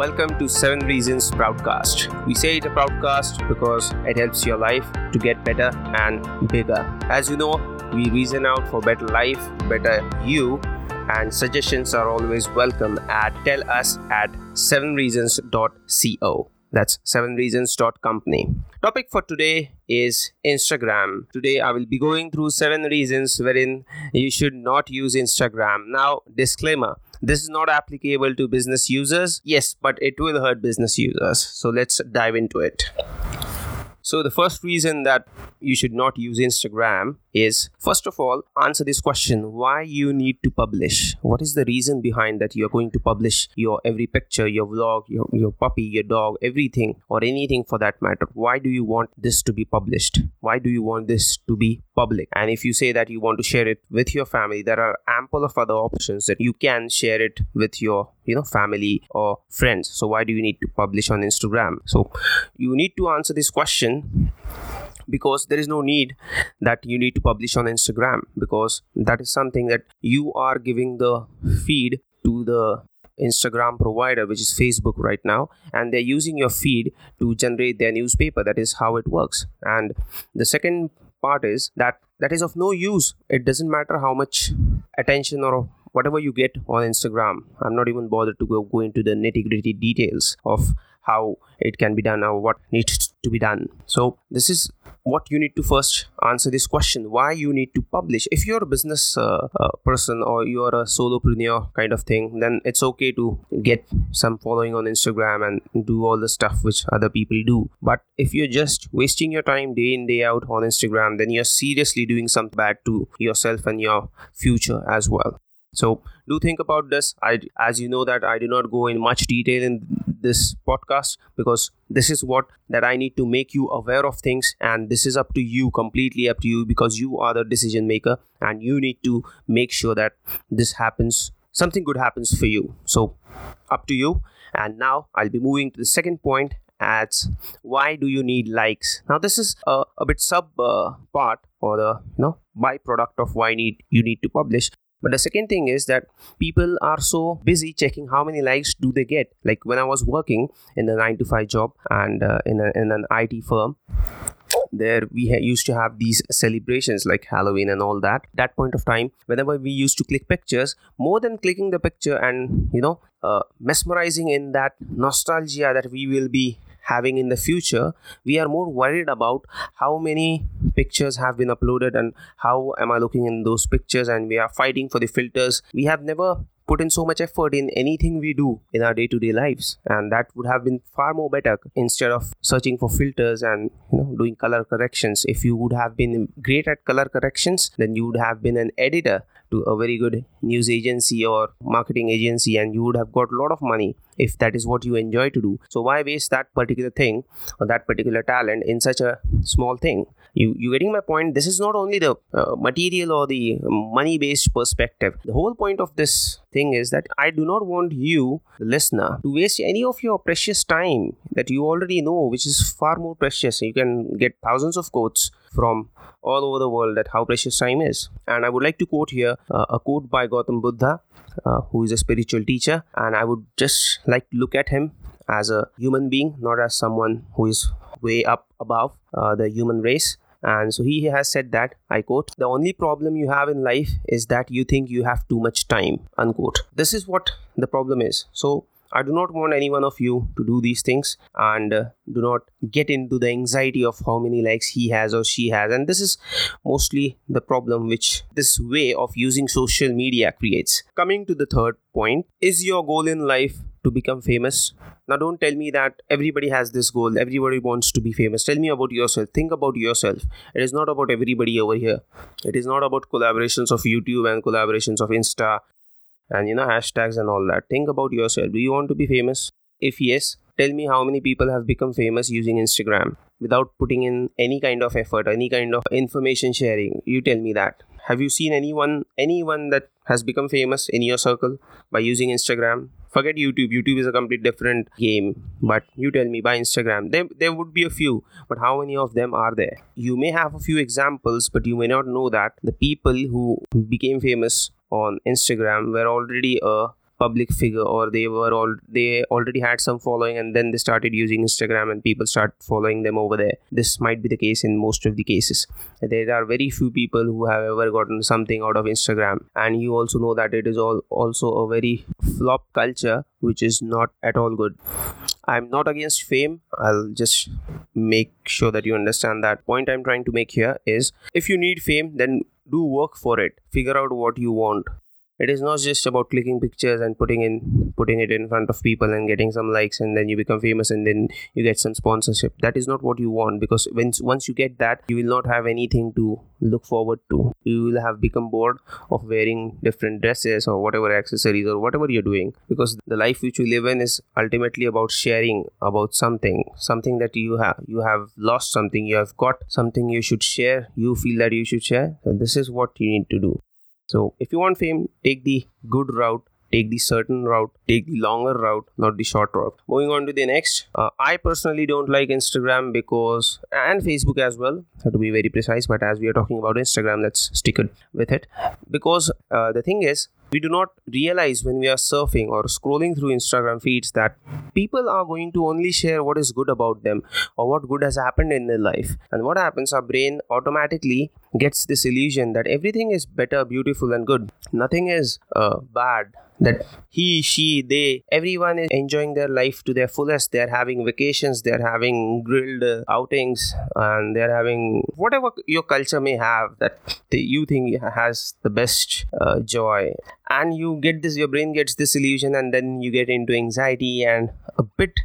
welcome to 7 Reasons Proudcast. We say it a proudcast because it helps your life to get better and bigger. As you know, we reason out for better life, better you, and suggestions are always welcome at tellusat7reasons.co. That's 7reasons.company. Topic for today is Instagram. Today I will be going through 7 reasons wherein you should not use Instagram. Now, disclaimer, this is not applicable to business users. Yes, but it will hurt business users. So let's dive into it. So the first reason that you should not use Instagram is, first of all, answer this question: why you need to publish? What is the reason behind that you're going to publish your every picture, your vlog, your puppy, your dog, everything or anything for that matter? Why do you want this to be published? Why do you want this to be public? And if you say that you want to share it with your family, there are ample of other options that you can share it with your family or friends. So why do you need to publish on Instagram? So you need to answer this question, because there is no need that you need to publish on Instagram, because that is something that you are giving the feed to the Instagram provider, which is Facebook right now, and they're using your feed to generate their newspaper. That is how it works. And the second part is that is of no use. It doesn't matter how much attention or whatever you get on Instagram. I'm not even bothered to go into the nitty-gritty details of how it can be done or what needs to be done. So this is what you need to first answer this question: why you need to publish. If you're a business person or you're a solopreneur kind of thing, then it's okay to get some following on Instagram and do all the stuff which other people do. But if you're just wasting your time day in day out on Instagram, then you're seriously doing something bad to yourself and your future as well. So do think about this. As you know that I do not go in much detail in this podcast, because this is what that I need to make you aware of things, and this is up to you, completely up to you, because you are the decision maker and you need to make sure that this happens, something good happens for you. So up to you. And now I'll be moving to the second point, as why do you need likes. Now this is a bit sub part or the byproduct of why you need to publish. But the second thing is that people are so busy checking how many likes do they get. Like when I was working in a 9-to-5 job and in an IT firm, there we used to have these celebrations like Halloween and all that. At that point of time, whenever we used to click pictures, more than clicking the picture and mesmerizing in that nostalgia that we will be having in the future, we are more worried about how many pictures have been uploaded and how am I looking in those pictures, and we are fighting for the filters. We have never put in so much effort in anything we do in our day-to-day lives, and that would have been far more better instead of searching for filters and doing color corrections. If you would have been great at color corrections, then you would have been an editor to a very good news agency or marketing agency, and you would have got a lot of money if that is what you enjoy to do. So why waste that particular thing or that particular talent in such a small thing? You getting my point? This is not only the material or the money based perspective. The whole point of this thing is that I do not want you, the listener, to waste any of your precious time that you already know, which is far more precious. You can get thousands of quotes from all over the world that how precious time is. And I would like to quote here a quote by Gautam Buddha, who is a spiritual teacher, and I would just like to look at him as a human being, not as someone who is way up above the human race. And so he has said that, I quote, "The only problem you have in life is that you think you have too much time," unquote. This is what the problem is. So I do not want any one of you to do these things, and do not get into the anxiety of how many likes he has or she has. And this is mostly the problem which this way of using social media creates. Coming to the third point, is your goal in life to become famous? Now don't tell me that everybody has this goal, everybody wants to be famous. Tell me about yourself. Think about yourself. It is not about everybody over here. It is not about collaborations of YouTube and collaborations of Insta and hashtags and all that. Think about yourself. Do you want to be famous? If yes, tell me how many people have become famous using Instagram without putting in any kind of effort, any kind of information sharing. You tell me that. Have you seen anyone that has become famous in your circle by using Instagram? Forget YouTube. YouTube is a complete different game. But you tell me, by Instagram, there would be a few, but how many of them are there? You may have a few examples, but you may not know that the people who became famous on Instagram were already a public figure, or they already had some following and then they started using Instagram and people start following them over there. This might be the case in most of the cases. There are very few people who have ever gotten something out of Instagram, and you also know that it is also a very flop culture, which is not at all good. I'm not against fame. I'll just make sure that you understand that point I'm trying to make here is, if you need fame, then do work for it. Figure out what you want. It is not just about clicking pictures and putting it in front of people and getting some likes, and then you become famous and then you get some sponsorship. That is not what you want, because once you get that, you will not have anything to look forward to. You will have become bored of wearing different dresses or whatever accessories or whatever you're doing, because the life which you live in is ultimately about sharing about something that you have lost, something you have got, something you should share, you feel that you should share. So this is what you need to do. So if you want fame, take the good route, take the certain route, take the longer route, not the short route. Moving on to the next. I personally don't like Instagram because, and Facebook as well, to be very precise, but as we are talking about Instagram, let's stick with it. Because the thing is, we do not realize when we are surfing or scrolling through Instagram feeds that people are going to only share what is good about them or what good has happened in their life. And what happens, our brain automatically gets this illusion that everything is better, beautiful and good. Nothing is bad. That he, she, they, everyone is enjoying their life to their fullest. They're having vacations, they're having grilled outings, and they're having whatever your culture may have that you think has the best joy. And your brain gets this illusion, and then you get into anxiety and a bit,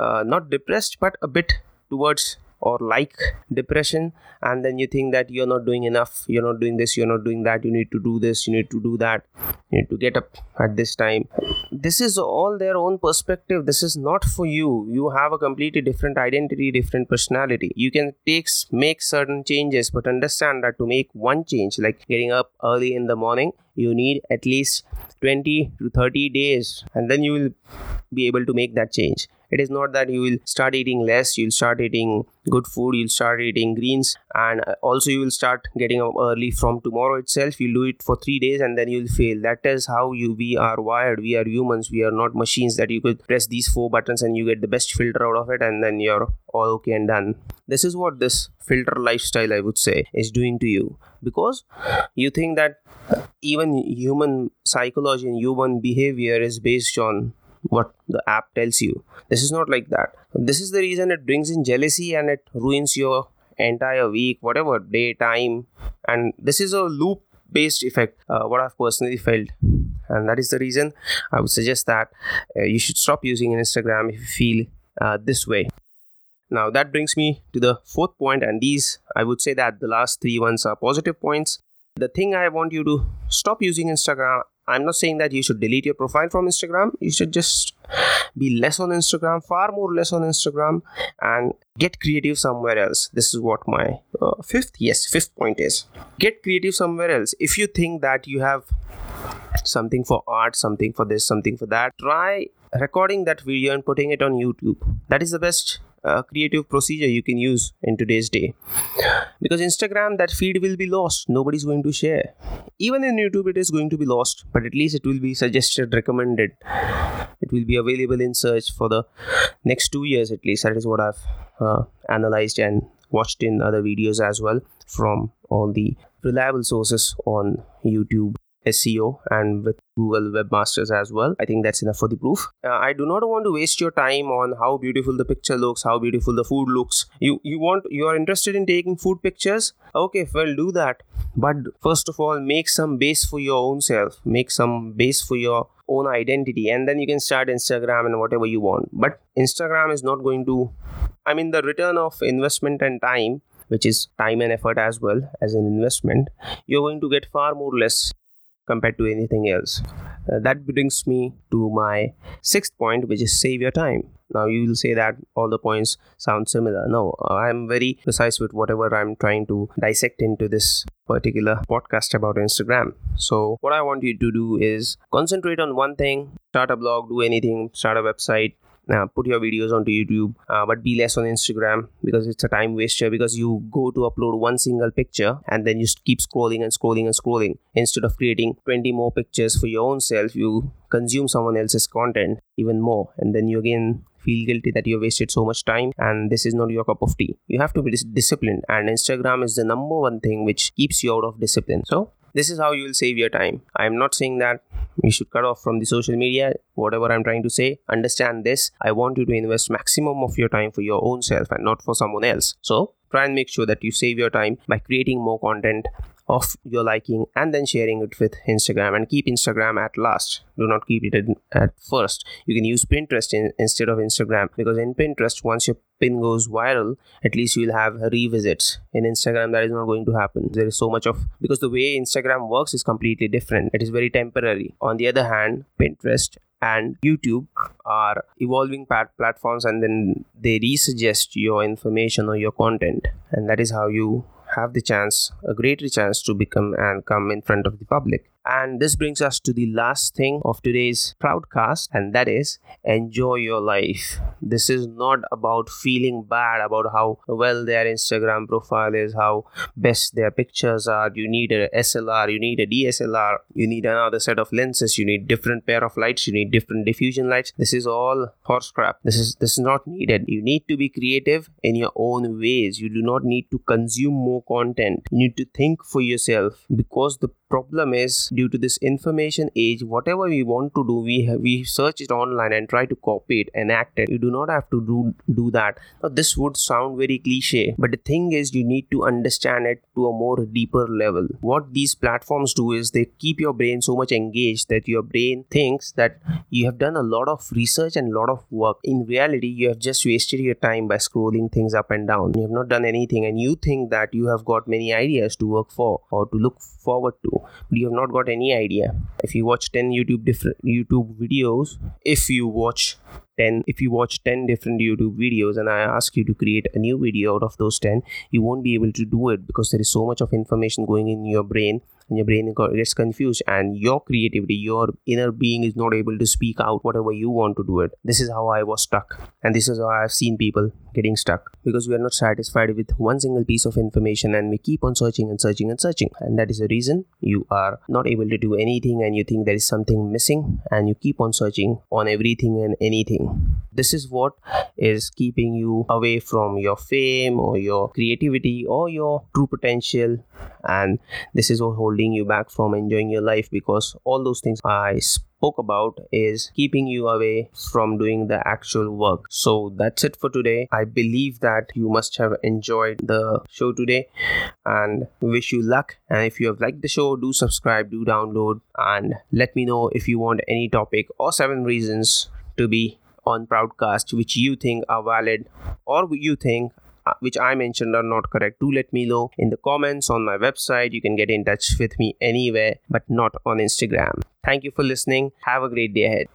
not depressed, but a bit towards or like depression. And then you think that you're not doing enough, you're not doing this, you're not doing that, you need to do this, you need to do that, you need to get up at this time. This is all their own perspective. This is not for you. You have a completely different identity, different personality. You can make certain changes, but understand that to make one change, like getting up early in the morning, you need at least 20 to 30 days, and then you will be able to make that change. It is not that you will start eating less, you'll start eating good food, you'll start eating greens, and also you will start getting up early from tomorrow itself. You'll do it for 3 days and then you'll fail. That is how we are wired. We are humans. We are not machines that you could press these 4 buttons and you get the best filter out of it, and then you're all okay and done. This is what this filter lifestyle, I would say, is doing to you, because you think that even human psychology and human behavior is based on what the app tells you. This is not like that. This is the reason it brings in jealousy and it ruins your entire week, whatever day, time. And this is a loop based effect, what I've personally felt. And that is the reason I would suggest that you should stop using Instagram if you feel this way. Now that brings me to the fourth point, and these, I would say that the last 3 ones are positive points. The thing I want you to stop using Instagram. I'm not saying that you should delete your profile from Instagram. You should just be less on Instagram, far more less on Instagram, and get creative somewhere else. This is what my fifth point is. Get creative somewhere else. If you think that you have something for art, something for this, something for that, try recording that video and putting it on YouTube. That is the best creative procedure you can use in today's day, because Instagram, that feed will be lost. Nobody's going to share. Even in YouTube, it is going to be lost, but at least it will be suggested, recommended. It will be available in search for the next 2 years at least. That is what I've analyzed and watched in other videos as well from all the reliable sources on YouTube, SEO, and with Google Webmasters as well. I think that's enough for the proof. I do not want to waste your time on how beautiful the picture looks, how beautiful the food looks. You are interested in taking food pictures? Okay, well, do that. But first of all, make some base for your own self. Make some base for your own identity, and then you can start Instagram and whatever you want. But Instagram is not going to... I mean, the return of investment and time, which is time and effort as well as an investment, you're going to get far more less compared to anything else. That brings me to my 6th point, which is save your time. Now you will say that all the points sound similar. No, I'm very precise with whatever I'm trying to dissect into this particular podcast about Instagram. So what I want you to do is concentrate on one thing. Start a blog, do anything, start a website, put your videos onto YouTube, but be less on Instagram, because it's a time waster, because you go to upload one single picture and then you keep scrolling and scrolling and scrolling. Instead of creating 20 more pictures for your own self, you consume someone else's content even more, and then you again feel guilty that you wasted so much time, and this is not your cup of tea. You have to be disciplined, and Instagram is the number one thing which keeps you out of discipline. So this is how you will save your time. I am not saying that you should cut off from the social media. Whatever I'm trying to say, understand this. I want you to invest maximum of your time for your own self and not for someone else. So try and make sure that you save your time by creating more content of your liking and then sharing it with Instagram, and keep Instagram at last. Do not keep it at first. You can use Pinterest instead of Instagram, because in Pinterest, once your pin goes viral, at least you'll have revisits. In Instagram, that is not going to happen. There is so much of, because the way Instagram works is completely different. It is very temporary. On the other hand, Pinterest and YouTube are evolving platforms, and then they resuggest your information or your content, and that is how you have the chance, a greater chance, to become and come in front of the public. And this brings us to the last thing of today's podcast, and that is enjoy your life. This is not about feeling bad about how well their Instagram profile is, how best their pictures are. You need a SLR, you need a DSLR, you need another set of lenses, you need different pair of lights, you need different diffusion lights. This is all horse crap. This is not needed. You need to be creative in your own ways. You do not need to consume more content. You need to think for yourself, because the problem is, due to this information age, whatever we want to do, we search it online and try to copy it and act it. You do not have to do that. Now, this would sound very cliche, but the thing is, you need to understand it to a more deeper level. What these platforms do is they keep your brain so much engaged that your brain thinks that you have done a lot of research and a lot of work. In reality, you have just wasted your time by scrolling things up and down. You have not done anything, and you think that you have got many ideas to work for or to look forward to, but you have not got any idea. If you watch 10 YouTube videos, if you watch 10 different YouTube videos, and I ask you to create a new video out of those 10, you won't be able to do it, because there is so much of information going in your brain, and your brain gets confused, and your creativity, your inner being, is not able to speak out whatever you want to do it. This is how I was stuck, and this is how I've seen people getting stuck, because we are not satisfied with one single piece of information, and we keep on searching and searching and searching, and that is the reason you are not able to do anything, and you think there is something missing, and you keep on searching on everything and anything. This is what is keeping you away from your fame or your creativity or your true potential, and this is what holding you back from enjoying your life, because all those things I spoke about is keeping you away from doing the actual work. So that's it for today. I believe that you must have enjoyed the show today, and wish you luck. And if you have liked the show, do subscribe, do download, and let me know if you want any topic or 7 reasons to be on Proudcast which you think are valid, or you think which I mentioned are not correct. Do let me know in the comments on my website. You can get in touch with me anywhere, but not on Instagram. Thank you for listening. Have a great day ahead.